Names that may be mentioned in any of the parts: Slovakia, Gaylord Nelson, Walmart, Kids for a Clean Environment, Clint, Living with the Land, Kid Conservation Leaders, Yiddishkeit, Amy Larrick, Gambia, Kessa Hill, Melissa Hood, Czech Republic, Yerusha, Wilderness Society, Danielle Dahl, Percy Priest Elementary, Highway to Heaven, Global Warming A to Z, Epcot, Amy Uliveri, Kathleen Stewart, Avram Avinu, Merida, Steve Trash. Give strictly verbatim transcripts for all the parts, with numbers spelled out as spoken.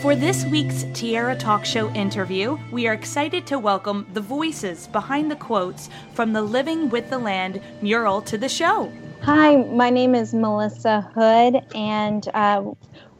For this week's Tierra Talk Show interview, we are excited to welcome the voices behind the quotes from the Living with the Land mural to the show. Hi, my name is Melissa Hood, and uh,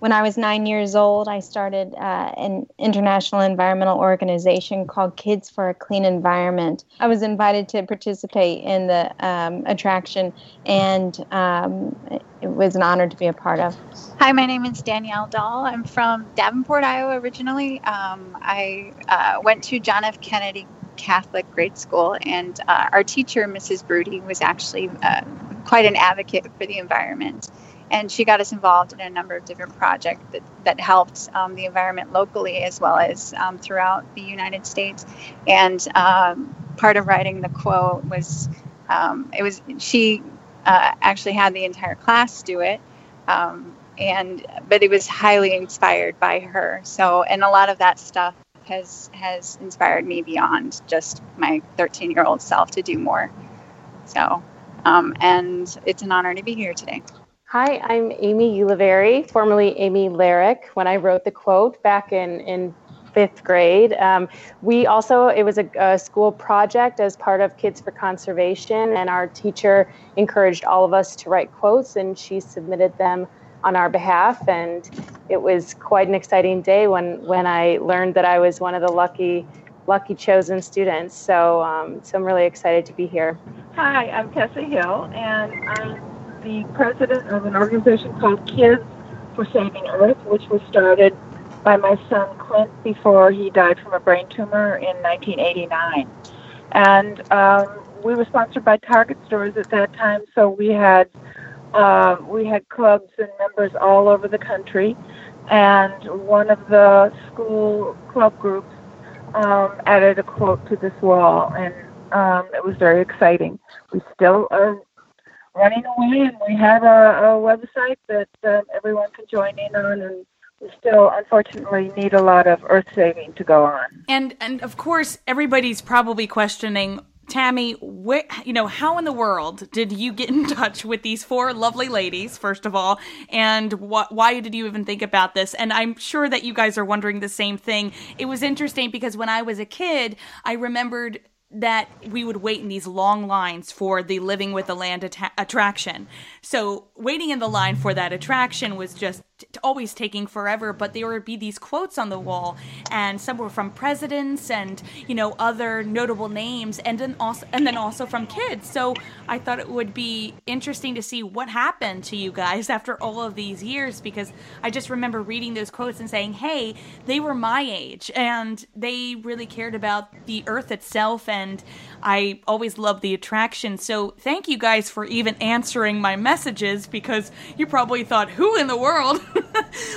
when I was nine years old, I started uh, an international environmental organization called Kids for a Clean Environment. I was invited to participate in the um, attraction, and um, it was an honor to be a part of. Hi, my name is Danielle Dahl. I'm from Davenport, Iowa, originally. Um, I uh, went to John F. Kennedy Catholic grade school, and uh, our teacher, Missus Broody, was actually uh, quite an advocate for the environment. And she got us involved in a number of different projects that, that helped um, the environment locally as well as um, throughout the United States. And um, part of writing the quote was, um, it was she uh, actually had the entire class do it, um, and but it was highly inspired by her. So, and a lot of that stuff has has inspired me beyond just my thirteen-year-old self to do more. So, um, and it's an honor to be here today. Hi, I'm Amy Uliveri, formerly Amy Larrick, when I wrote the quote back in, in fifth grade. Um, we also, it was a, a school project as part of Kids for Conservation, and our teacher encouraged all of us to write quotes, and she submitted them on our behalf. And it was quite an exciting day when, when I learned that I was one of the lucky lucky chosen students. So, um, so I'm really excited to be here. Hi, I'm Kessa Hill, and I'm the president of an organization called Kids for Saving Earth, which was started by my son Clint before he died from a brain tumor in nineteen eighty-nine. And um, we were sponsored by Target stores at that time, so we had uh, we had clubs and members all over the country. And one of the school club groups um, added a quote to this wall, and um, it was very exciting. We still are running away, and we have a, a website that um, everyone can join in on, and we still, unfortunately, need a lot of earth saving to go on. And and of course, everybody's probably questioning, Tammy, wh- you know, how in the world did you get in touch with these four lovely ladies, first of all, and wh- why did you even think about this? And I'm sure that you guys are wondering the same thing. It was interesting because when I was a kid, I remembered that we would wait in these long lines for the Living with the Land att- attraction. So waiting in the line for that attraction was just t- always taking forever, but there would be these quotes on the wall, and some were from presidents and, you know, other notable names, and then also, and then also from kids. So I thought it would be interesting to see what happened to you guys after all of these years, because I just remember reading those quotes and saying, hey, they were my age, and they really cared about the earth itself, and And I always love the attraction. So thank you guys for even answering my messages, because you probably thought, who in the world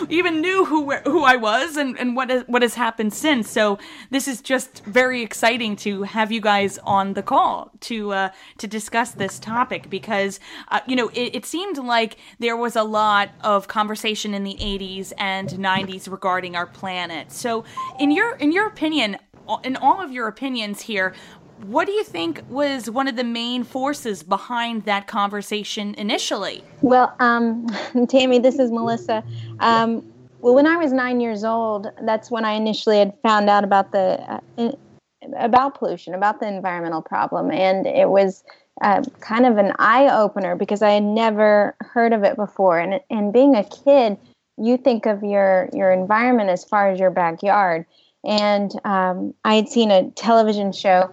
even knew who who I was and, and what, is, what has happened since. So this is just very exciting to have you guys on the call to uh, to discuss this topic, because, uh, you know, it, it seemed like there was a lot of conversation in the eighties and nineties regarding our planet. So in your in your opinion, in all of your opinions here, what do you think was one of the main forces behind that conversation initially? Well, um, Tammy, this is Melissa. Um, well, when I was nine years old, that's when I initially had found out about the uh, in, about pollution, about the environmental problem, and it was uh, kind of an eye-opener because I had never heard of it before. And and being a kid, you think of your your environment as far as your backyard. And um, I had seen a television show,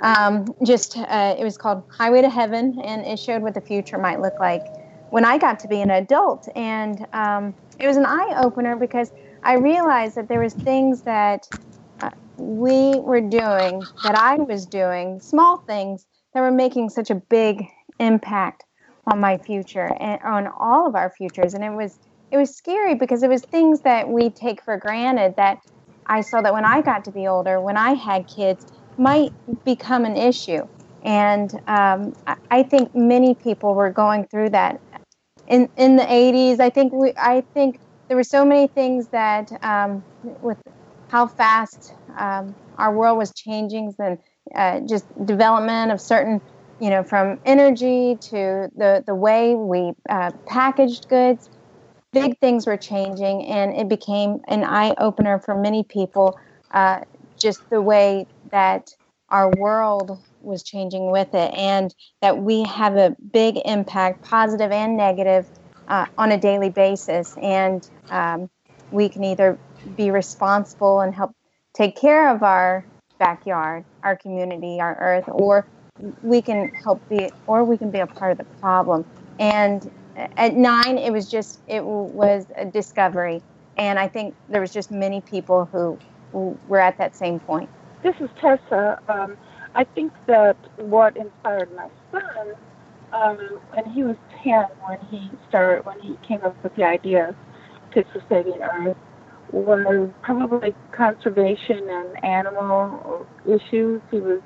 um, just uh, it was called Highway to Heaven, and it showed what the future might look like when I got to be an adult. And um, it was an eye-opener because I realized that there was things that uh, we were doing, that I was doing, small things that were making such a big impact on my future and on all of our futures. And it was it was scary because it was things that we take for granted that I saw that when I got to be older, when I had kids, might become an issue. And um, I think many people were going through that in in the eighties. I think we, I think there were so many things that um, with how fast um, our world was changing, and uh, just development of certain you know, from energy to the, the way we uh, packaged goods, big things were changing, and it became an eye-opener for many people, uh, just the way that our world was changing with it, and that we have a big impact, positive and negative, uh, on a daily basis. And um, we can either be responsible and help take care of our backyard, our community, our earth, or we can help be, or we can be a part of the problem. And at nine, it was just, it was a discovery. And I think there was just many people who, who were at that same point. This is Tessa. Um, I think that what inspired my son, um, when he was ten, when he started, when he came up with the idea of Kids for Saving Earth, was probably conservation and animal issues. He was,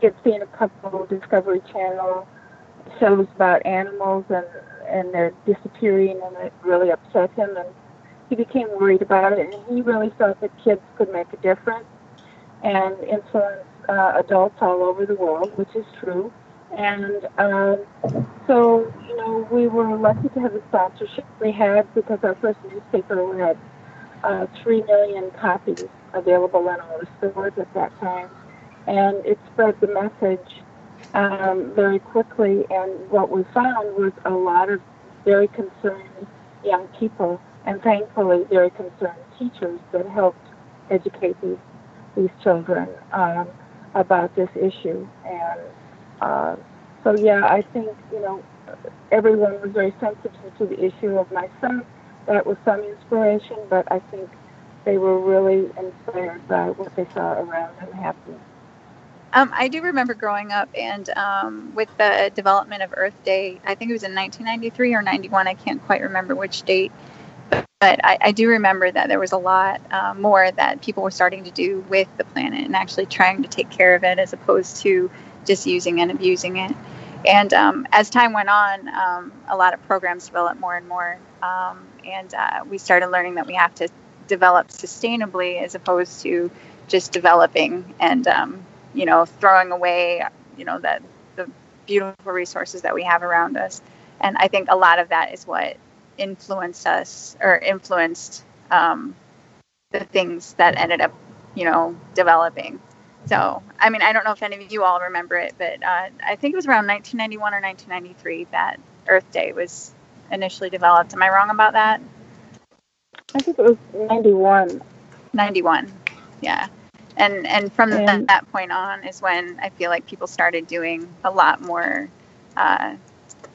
he'd seen a couple Discovery Channel shows about animals and, and they're disappearing, and it really upset him, and he became worried about it, and he really thought that kids could make a difference and influence uh, adults all over the world, which is true. And um, so, you know, we were lucky to have the sponsorship we had, because our first newspaper had uh, three million copies available in all the stores at that time, and it spread the message um, very quickly. And what we found was a lot of very concerned young people, and thankfully very concerned teachers that helped educate these these children um, about this issue. And uh, so, yeah, I think, you know, everyone was very sensitive to the issue of my son. That was some inspiration, but I think they were really inspired by what they saw around them happening. Um, I do remember growing up, and um, with the development of Earth Day, I think it was in nineteen ninety-three or ninety-one, I can't quite remember which date, but, but I, I do remember that there was a lot uh, more that people were starting to do with the planet and actually trying to take care of it as opposed to just using and abusing it. And um, as time went on, um, a lot of programs developed more and more, um, and uh, we started learning that we have to develop sustainably as opposed to just developing and um you know, throwing away, you know, that the beautiful resources that we have around us. And I think a lot of that is what influenced us or influenced um, the things that ended up, you know, developing. So, I mean, I don't know if any of you all remember it, but uh, I think it was around nineteen ninety-one or nineteen ninety-three that Earth Day was initially developed. Am I wrong about that? I think it was ninety-one. ninety-one, yeah. And and from and, that point on is when I feel like people started doing a lot more uh,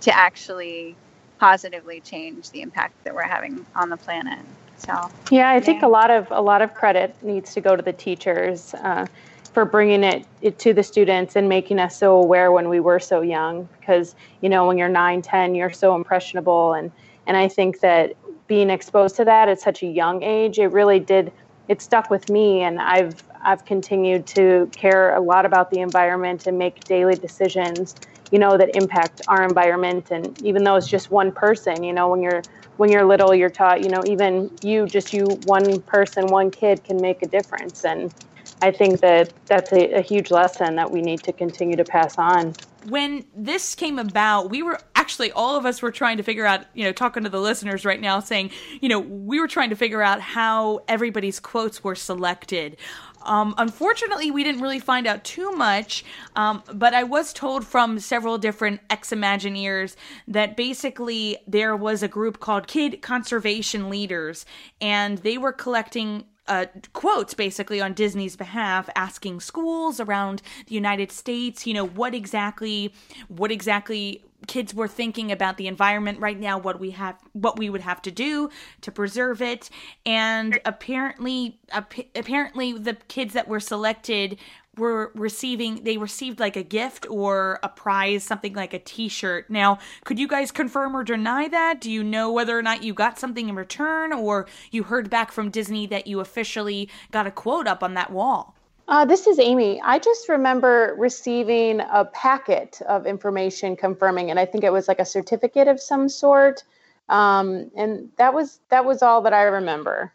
to actually positively change the impact that we're having on the planet. So yeah, I yeah. think a lot of a lot of credit needs to go to the teachers uh, for bringing it, it to the students and making us so aware when we were so young. Because you know, when you're nine, ten, you're so impressionable, and and I think that being exposed to that at such a young age, it really did. It stuck with me, and I've I've continued to care a lot about the environment and make daily decisions, you know, that impact our environment. And even though it's just one person, you know, when you're when you're little, you're taught, you know, even you, just you, one person, one kid can make a difference. And I think that that's a, a huge lesson that we need to continue to pass on. When this came about, we were actually, all of us were trying to figure out, you know, talking to the listeners right now, saying, you know, we were trying to figure out how everybody's quotes were selected. Um, unfortunately, we didn't really find out too much, um, but I was told from several different ex-Imagineers that basically there was a group called Kid Conservation Leaders, and they were collecting Uh, quotes basically on Disney's behalf, asking schools around the United States, you know, what exactly, what exactly kids were thinking about the environment right now, what we have, what we would have to do to preserve it. And apparently, ap- apparently the kids that were selected were receiving, they received like a gift or a prize, something like a t-shirt. Now, could you guys confirm or deny that? Do you know whether or not you got something in return, or you heard back from Disney that you officially got a quote up on that wall? Uh, this is Amy. I just remember receiving a packet of information confirming, and I think it was like a certificate of some sort. Um, and that was, that was all that I remember.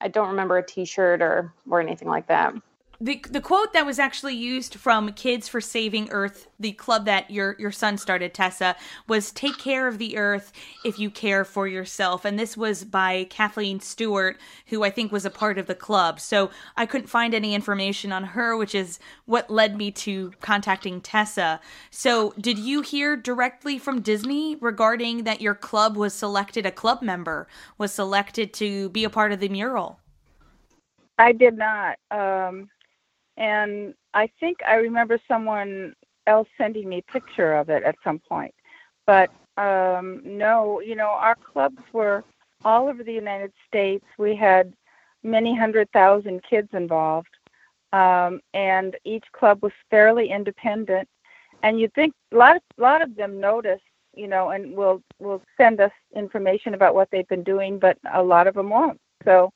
I don't remember a t-shirt or, or anything like that. The the quote that was actually used from Kids for Saving Earth, the club that your, your son started, Tessa, was "Take care of the earth if you care for yourself." And this was by Kathleen Stewart, who I think was a part of the club. So I couldn't find any information on her, which is what led me to contacting Tessa. So did you hear directly from Disney regarding that your club was selected, a club member was selected to be a part of the mural? I did not. Um... And I think I remember someone else sending me a picture of it at some point. But um, no, you know, our clubs were all over the United States. We had many hundred thousand kids involved. Um, and each club was fairly independent. And you'd think a lot of, a lot of them notice, you know, and will, will send us information about what they've been doing, but a lot of them won't. So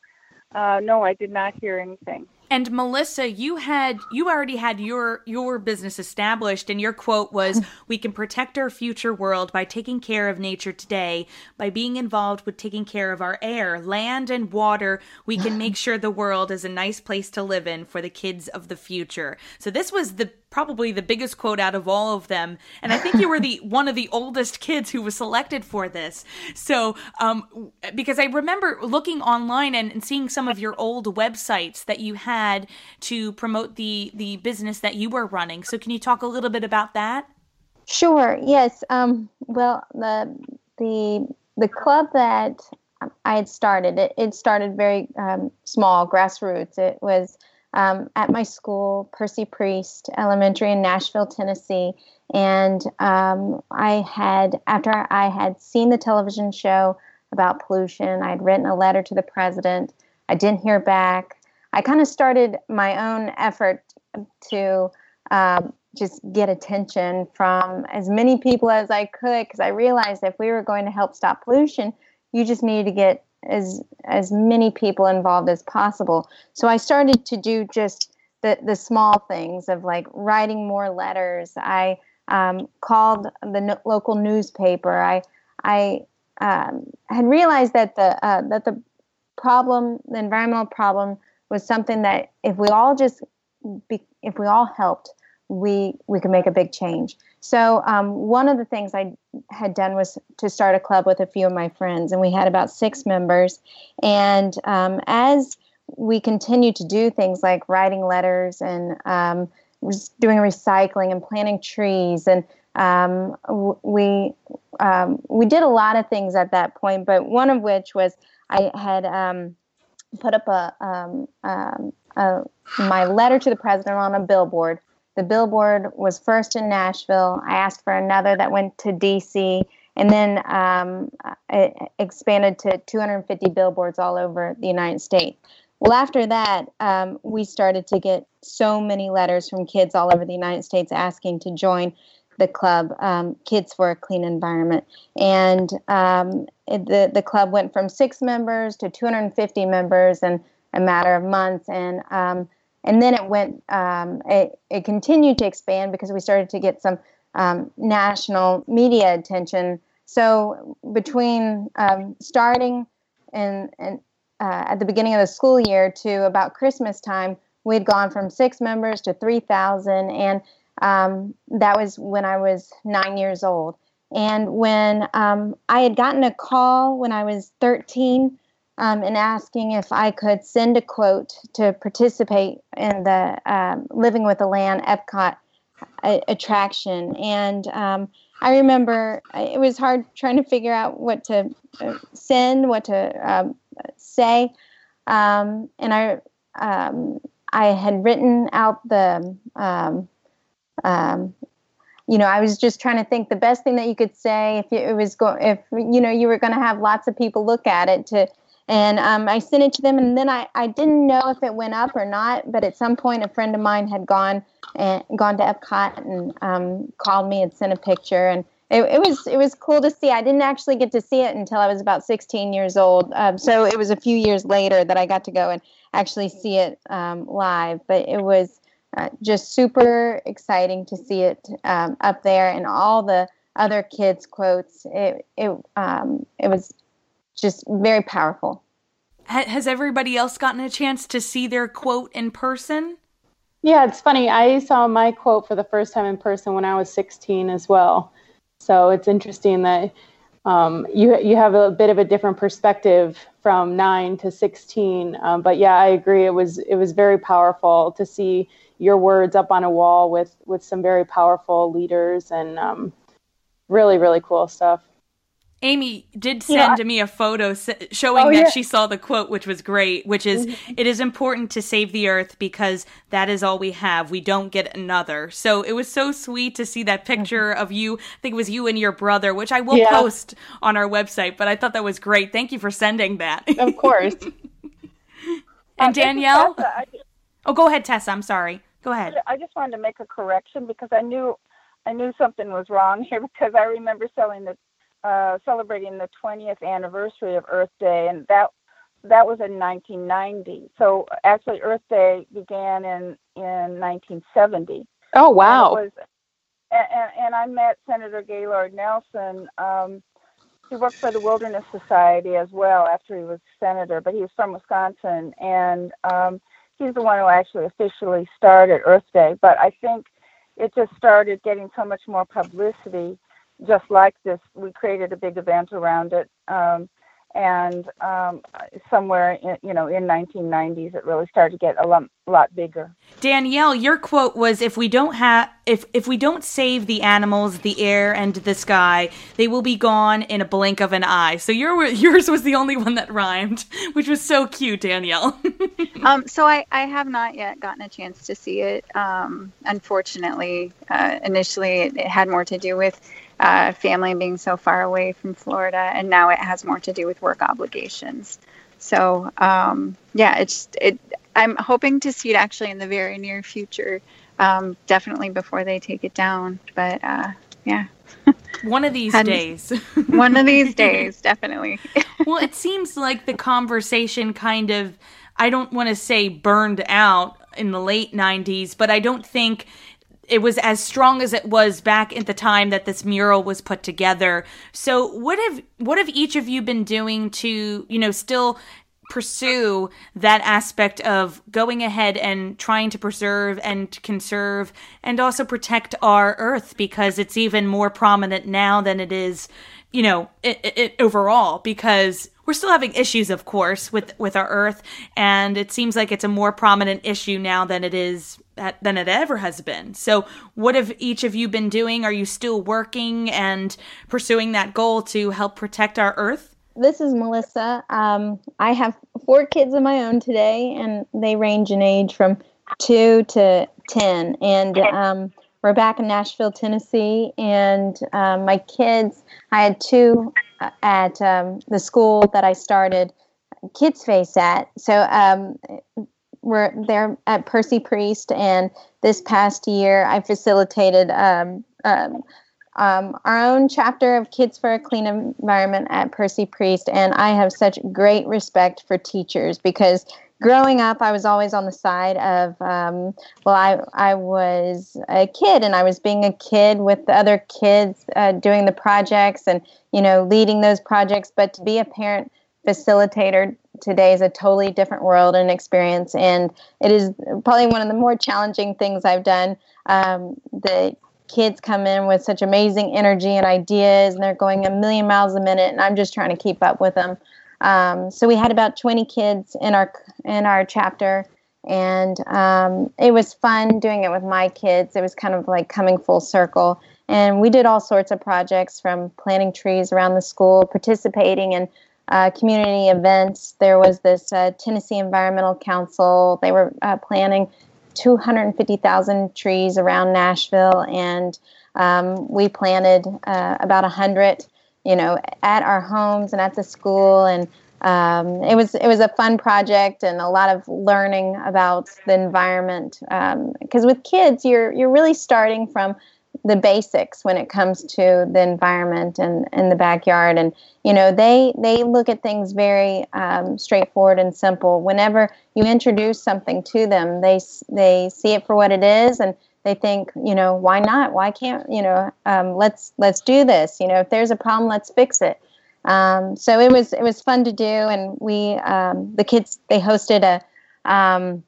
uh, no, I did not hear anything. And Melissa, you had you already had your your business established, and your quote was, "We can protect our future world by taking care of nature today. By being involved with taking care of our air, land, and water, we can make sure the world is a nice place to live in for the kids of the future." So this was the probably the biggest quote out of all of them, and I think you were the one of the oldest kids who was selected for this. So, um, because I remember looking online and, and seeing some of your old websites that you had to promote the the business that you were running. So can you talk a little bit about that? Sure. Yes. Um, well, the the the club that I had started, it, it started very um, small, grassroots. It was um, at my school, Percy Priest Elementary in Nashville, Tennessee. And um, I had, after I had seen the television show about pollution, I had written a letter to the president. I didn't hear back. I kind of started my own effort to um, just get attention from as many people as I could, because I realized if we were going to help stop pollution, you just needed to get as as many people involved as possible. So I started to do just the, the small things of like writing more letters. I um, called the no- local newspaper. I I um, had realized that the uh, that the problem, the environmental problem, was something that if we all just, be, if we all helped, we we could make a big change. So um, one of the things I had done was to start a club with a few of my friends, and we had about six members. And um, as we continued to do things like writing letters and um, doing recycling and planting trees, and um, we um, we did a lot of things at that point. But one of which was I had. Um, put up a, um, um, a my letter to the president on a billboard. The billboard was first in Nashville. I asked for another that went to D C, and then um, it expanded to two hundred fifty billboards all over the United States. Well, after that, um, we started to get so many letters from kids all over the United States asking to join the club, um, Kids for a Clean Environment. And um, it, the, the club went from six members to two hundred fifty members in a matter of months. And um, and then it went, um, it, it continued to expand because we started to get some um, national media attention. So between um, starting and, and uh, at the beginning of the school year to about Christmas time, we'd gone from six members to three thousand, and Um, that was when I was nine years old. And when um, I had gotten a call when I was thirteen um, and asking if I could send a quote to participate in the um, Living with the Land Epcot a- attraction. And um, I remember it was hard trying to figure out what to send, what to um, say. Um, and I um, I had written out the... Um, Um, you know, I was just trying to think the best thing that you could say if you, it was go, if you know you were going to have lots of people look at it. To, and um, I sent it to them, and then I, I didn't know if it went up or not. But at some point, a friend of mine had gone and gone to Epcot and um, called me and sent a picture, and it, it was it was cool to see. I didn't actually get to see it until I was about sixteen years old. Um, so it was a few years later that I got to go and actually see it um, live. But it was. Uh, just super exciting to see it um, up there, and all the other kids' quotes. It it um, it was just very powerful. Has everybody else gotten a chance to see their quote in person? Yeah, it's funny. I saw my quote for the first time in person when I was sixteen as well. So it's interesting that um, you you have a bit of a different perspective from nine to sixteen. Um, but yeah, I agree. It was it was very powerful to see your words up on a wall with with some very powerful leaders, and um, really, really cool stuff. Amy did send yeah. to me a photo showing oh, that yeah. she saw the quote, which was great, which is, mm-hmm. It is important to save the earth because that is all we have. We don't get another. So it was so sweet to see that picture of you. I think it was you and your brother, which I will yeah. post on our website, but I thought that was great. Thank you for sending that. Of course. And Danielle? Tessa, just... Oh, go ahead, Tessa. I'm sorry. Go ahead. I just wanted to make a correction because I knew, I knew something was wrong here because I remember selling the Uh, celebrating the twentieth anniversary of Earth Day, and that that was in nineteen ninety. So actually, Earth Day began in in nineteen seventy. Oh wow! And, it was, and, and I met Senator Gaylord Nelson. Um, he worked for the Wilderness Society as well after he was senator, but he was from Wisconsin, and um, he's the one who actually officially started Earth Day. But I think it just started getting so much more publicity. Just like this, we created a big event around it, um, and um, somewhere, in, you know, in nineteen nineties, it really started to get a lot, a lot bigger. Danielle, your quote was, "If we don't have, if if we don't save the animals, the air, and the sky, they will be gone in a blink of an eye." So your yours was the only one that rhymed, which was so cute, Danielle. um, so I, I have not yet gotten a chance to see it. Um, unfortunately, uh, initially it, it had more to do with. Uh, family being so far away from Florida, and now it has more to do with work obligations. So, um, yeah, it's it. I'm hoping to see it actually in the very near future, um, definitely before they take it down. But uh, yeah. One of these and, days. One of these days, definitely. Well, it seems like the conversation kind of, I don't want to say burned out in the late nineties, but I don't think it was as strong as it was back at the time that this mural was put together. So what have what have each of you been doing to, you know, still pursue that aspect of going ahead and trying to preserve and conserve and also protect our earth, because it's even more prominent now than it is, you know, it, it, overall, because we're still having issues, of course, with, with our earth. And it seems like it's a more prominent issue now than it is than it ever has been. So what have each of you been doing? Are you still working and pursuing that goal to help protect our earth? This is Melissa. Um, I have four kids of my own today, and they range in age from two to ten. And um, we're back in Nashville, Tennessee. And um, my kids, I had two at um, the school that I started Kids Face at. So um We're there at Percy Priest, and this past year I facilitated um, um, um, our own chapter of Kids for a Clean Environment at Percy Priest, and I have such great respect for teachers because growing up I was always on the side of, um, well, I, I was a kid, and I was being a kid with the other kids uh, doing the projects and, you know, leading those projects, but to be a parent facilitator today is a totally different world and experience, and it is probably one of the more challenging things I've done. Um, the kids come in with such amazing energy and ideas, and they're going a million miles a minute, and I'm just trying to keep up with them. Um, so we had about twenty kids in our in our chapter, and um, it was fun doing it with my kids. It was kind of like coming full circle, and we did all sorts of projects, from planting trees around the school, participating in Uh, community events. There was this uh, Tennessee Environmental Council. They were uh, planting two hundred fifty thousand trees around Nashville, and um, we planted uh, about one hundred, you know, at our homes and at the school. And um, it was it was a fun project and a lot of learning about the environment. Because um, with kids, you're you're really starting from the basics when it comes to the environment and, and the backyard. And, you know, they, they look at things very um, straightforward and simple. Whenever you introduce something to them, they, they see it for what it is. And they think, you know, why not? Why can't, you know, um, let's, let's do this. You know, if there's a problem, let's fix it. Um, so it was, it was fun to do. And we, um, the kids, they hosted a, um,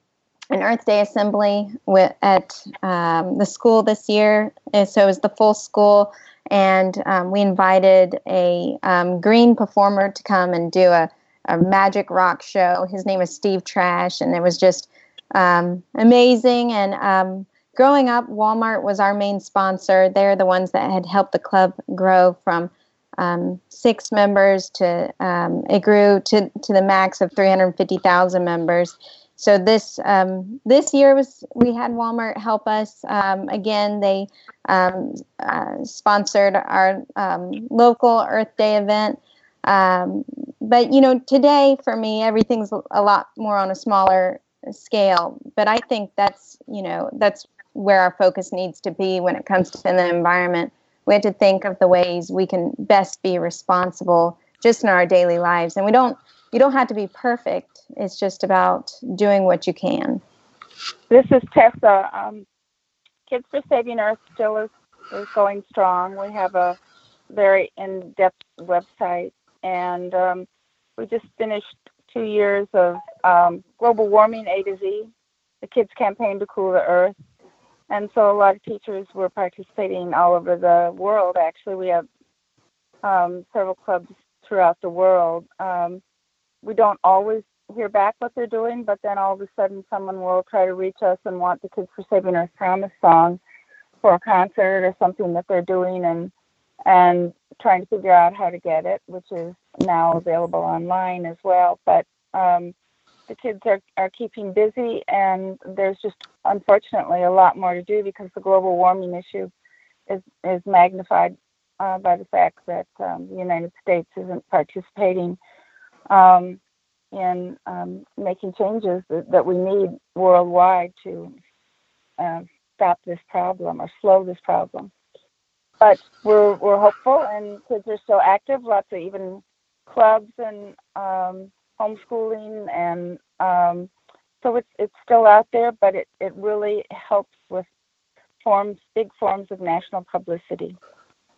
an Earth Day assembly with, at um, the school this year. And so it was the full school, and um, we invited a um, green performer to come and do a, a magic rock show. His name is Steve Trash, and it was just um, amazing. And um, growing up, Walmart was our main sponsor. They're the ones that had helped the club grow from um, six members to um, it grew to, to the max of three hundred fifty thousand members. So this um, this year was we had Walmart help us. Um, again, they um, uh, sponsored our um, local Earth Day event. Um, but, you know, today for me, everything's a lot more on a smaller scale. But I think that's, you know, that's where our focus needs to be when it comes to the environment. We have to think of the ways we can best be responsible just in our daily lives. And we don't you don't have to be perfect. It's just about doing what you can. This is Tessa. Um, Kids for Saving Earth still is, is going strong. We have a very in-depth website, and um, we just finished two years of um, Global Warming A to Z, the kids' campaign to cool the earth. And so a lot of teachers were participating all over the world. Actually, we have um, several clubs throughout the world. Um, we don't always hear back what they're doing, but then all of a sudden someone will try to reach us and want the Kids for Saving Earth Promise song for a concert or something that they're doing, and and trying to figure out how to get it, which is now available online as well. But um, the kids are, are keeping busy, and there's just, unfortunately, a lot more to do because the global warming issue is, is magnified uh, by the fact that um, the United States isn't participating um, in um, making changes that, that we need worldwide to uh, stop this problem or slow this problem. But we're we're hopeful, and kids are still active. Lots of even clubs and um, homeschooling, and um, so it's it's still out there. But it, it really helps with forms, big forms of national publicity.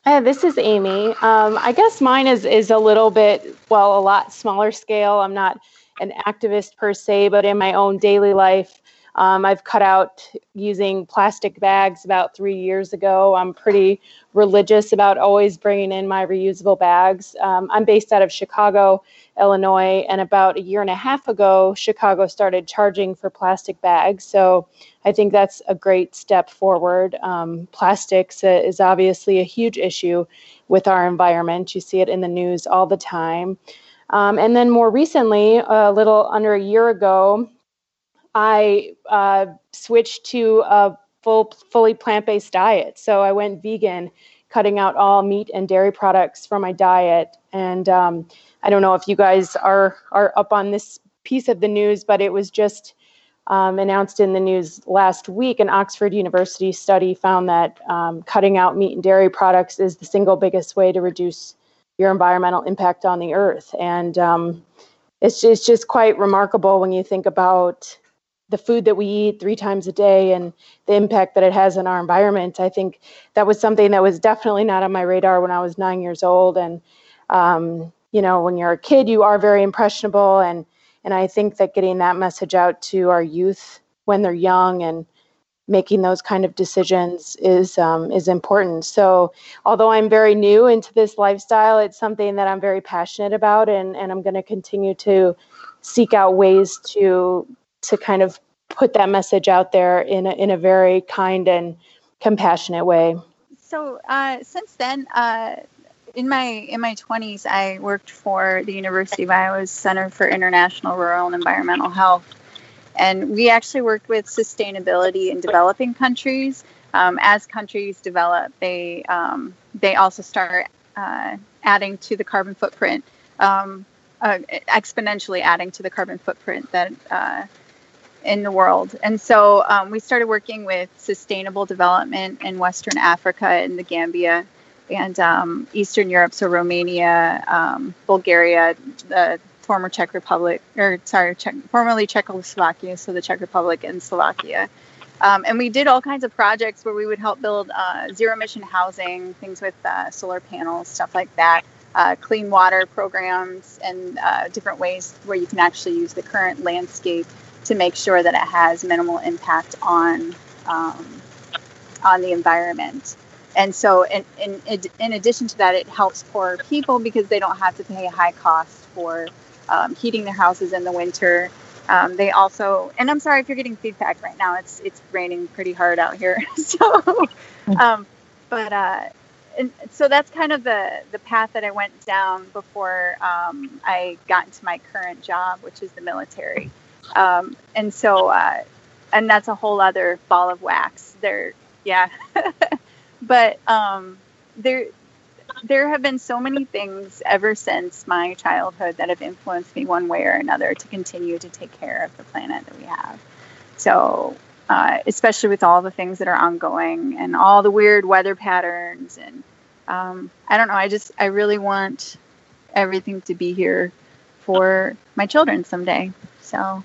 Hey, this is Amy. Um, I guess mine is is a little bit, well, a lot smaller scale. I'm not an activist per se, but in my own daily life, Um, I've cut out using plastic bags about three years ago. I'm pretty religious about always bringing in my reusable bags. Um, I'm based out of Chicago, Illinois, and about a year and a half ago, Chicago started charging for plastic bags. So I think that's a great step forward. Um, plastics is obviously a huge issue with our environment. You see it in the news all the time. Um, and then more recently, a little under a year ago, I uh, switched to a full, fully plant-based diet. So I went vegan, cutting out all meat and dairy products from my diet. And um, I don't know if you guys are, are up on this piece of the news, but it was just um, announced in the news last week. An Oxford University study found that um, cutting out meat and dairy products is the single biggest way to reduce your environmental impact on the earth. And um, it's, just, it's just quite remarkable when you think about the food that we eat three times a day and the impact that it has on our environment. I think that was something that was definitely not on my radar when I was nine years old. And, um, you know, when you're a kid, you are very impressionable. And, and I think that getting that message out to our youth when they're young and making those kind of decisions is, um, is important. So although I'm very new into this lifestyle, it's something that I'm very passionate about, and, and I'm going to continue to seek out ways to to kind of put that message out there in a, in a very kind and compassionate way. So uh, since then, uh, in my in my twenties, I worked for the University of Iowa's Center for International Rural and Environmental Health. And we actually worked with sustainability in developing countries. Um, as countries develop, they, um, they also start uh, adding to the carbon footprint, um, uh, exponentially adding to the carbon footprint that uh, in the world. And so um, we started working with sustainable development in Western Africa and the Gambia and um, Eastern Europe, so Romania, um, Bulgaria, the former Czech Republic, or sorry, Czech, formerly Czechoslovakia, so the Czech Republic and Slovakia. Um, and we did all kinds of projects where we would help build uh, zero-emission housing, things with uh, solar panels, stuff like that, uh, clean water programs, and uh, different ways where you can actually use the current landscape to make sure that it has minimal impact on um, on the environment. And so in, in, in addition to that, it helps poor people because they don't have to pay a high cost for um, heating their houses in the winter. Um, they also, and I'm sorry if you're getting feedback right now, it's it's raining pretty hard out here. So, um, but uh, and so that's kind of the, the path that I went down before um, I got into my current job, which is the military. Um, and so, uh, and that's a whole other ball of wax there. Yeah. But um, there, there have been so many things ever since my childhood that have influenced me one way or another to continue to take care of the planet that we have. So, uh, especially with all the things that are ongoing and all the weird weather patterns, and um, I don't know. I just I really want everything to be here for my children someday. So,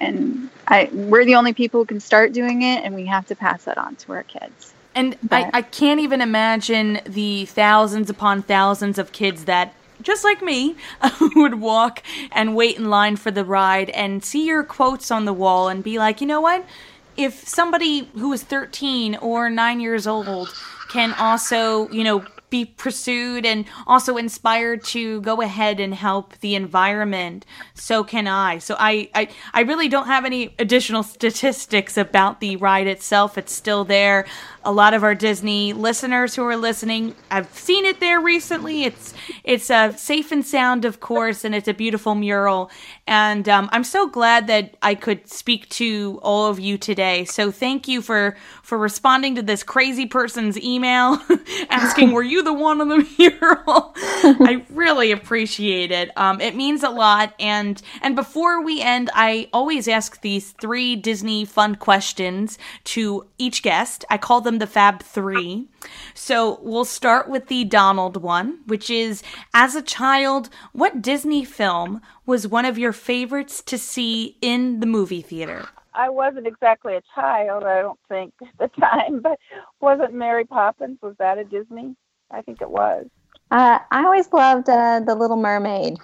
and. I, we're the only people who can start doing it, and we have to pass that on to our kids. And I, I can't even imagine the thousands upon thousands of kids that, just like me, would walk and wait in line for the ride and see your quotes on the wall and be like, you know what? If somebody who is thirteen or nine years old can also, you know, be pursued and also inspired to go ahead and help the environment, so can I. So I, I, I really don't have any additional statistics about the ride itself. It's still there. A lot of our Disney listeners who are listening, I've seen it there recently. It's it's uh, safe and sound, of course, and it's a beautiful mural. And um, I'm so glad that I could speak to all of you today. So thank you for, for responding to this crazy person's email asking, were you the one on the mural? I really appreciate it. Um, it means a lot. And and before we end, I always ask these three Disney fun questions to each guest. I call them the Fab Three. So we'll start with the Donald one, which is, as a child, what Disney film was one of your favorites to see in the movie theater? I wasn't exactly a child, I don't think, at the time, but wasn't Mary Poppins, was that a Disney? I think it was. Uh, I always loved uh, The Little Mermaid.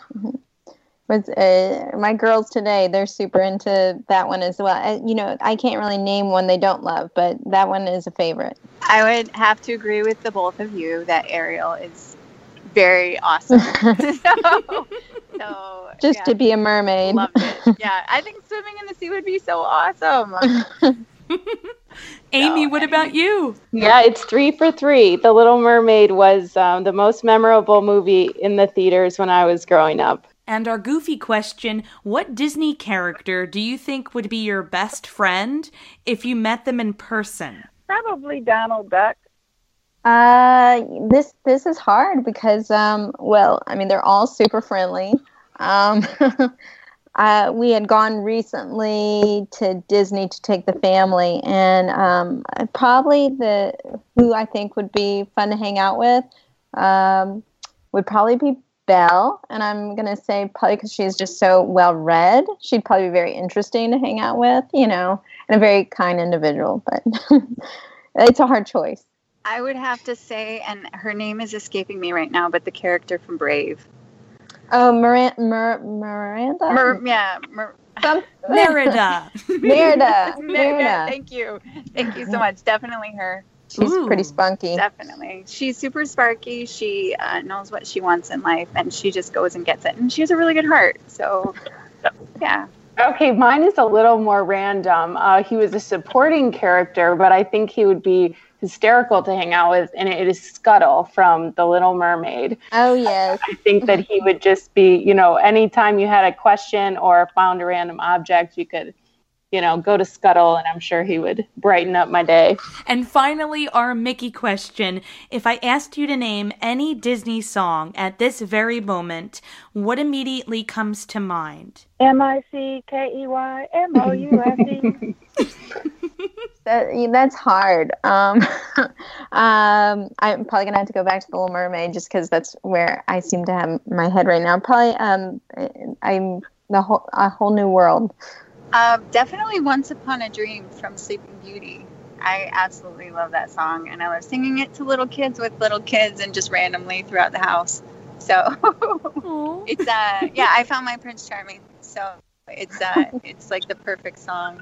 Was uh, my girls today, they're super into that one as well. I, you know, I can't really name one they don't love, but that one is a favorite. I would have to agree with the both of you that Ariel is very awesome. so, so, Just yeah. to be a mermaid. Loved it. Yeah, I think swimming in the sea would be so awesome. Amy, so, what about you? Yeah, it's three for three. The Little Mermaid was um, the most memorable movie in the theaters when I was growing up. And our goofy question, what Disney character do you think would be your best friend if you met them in person? Probably Donald Duck. Uh, this this is hard because, um, well, I mean, they're all super friendly. Um Uh, we had gone recently to Disney to take the family, and um, probably the who I think would be fun to hang out with um, would probably be Belle. And I'm going to say probably because she's just so well-read, she'd probably be very interesting to hang out with, you know, and a very kind individual. But it's a hard choice. I would have to say, and her name is escaping me right now, but the character from Brave. Oh, Miran- Mir- Miranda? Mir- yeah. Mir- Merida. Merida. Merida. Thank you. Thank you so much. Definitely her. She's Ooh, pretty spunky. Definitely. She's super sparky. She uh, knows what she wants in life, and she just goes and gets it. And she has a really good heart. So, yeah. Okay, mine is a little more random. Uh, he was a supporting character, but I think he would be hysterical to hang out with, and it is Scuttle from The Little Mermaid. Oh, yes. I think that he would just be, you know, anytime you had a question or found a random object, you could, you know, go to Scuttle, and I'm sure he would brighten up my day. And finally, our Mickey question. If I asked you to name any Disney song at this very moment, what immediately comes to mind? M I C K E Y M O U F E. That, that's hard. Um, um, I'm probably going to have to go back to The Little Mermaid just because that's where I seem to have my head right now. Probably um, I'm the whole, A Whole New World. Uh, definitely Once Upon a Dream from Sleeping Beauty. I absolutely love that song, and I love singing it to little kids with little kids and just randomly throughout the house. So it's, uh, yeah, I found my Prince Charming. So It's uh, it's like the perfect song.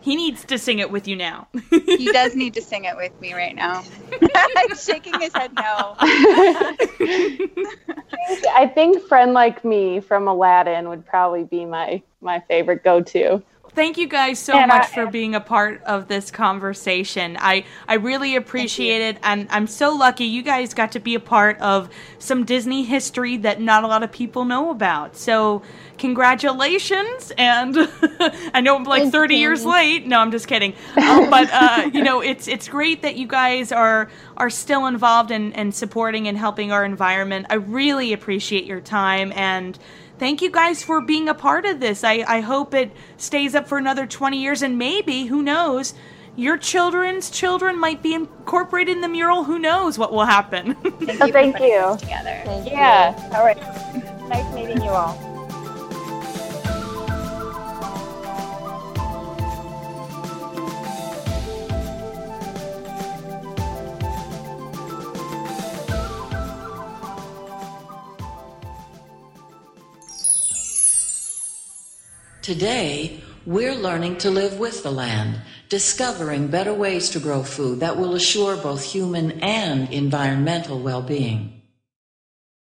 He needs to sing it with you now. He does need to sing it with me right now. I'm shaking his head no. I think Friend Like Me from Aladdin would probably be my, my favorite go-to. Thank you guys so and much I, for being a part of this conversation. I, I really appreciate it. And I'm so lucky you guys got to be a part of some Disney history that not a lot of people know about. So congratulations. And I know I'm like thirty years late. No, I'm just kidding. Um, but, uh, you know, it's it's great that you guys are are still involved in, in supporting and helping our environment. I really appreciate your time. And thank you guys for being a part of this. I, I hope it stays up for another twenty years, and maybe, who knows, your children's children might be incorporated in the mural. Who knows what will happen. Thank you. Thank you. Together. Thank yeah. You. All right. Nice meeting you all. Today, we're learning to live with the land, discovering better ways to grow food that will assure both human and environmental well-being.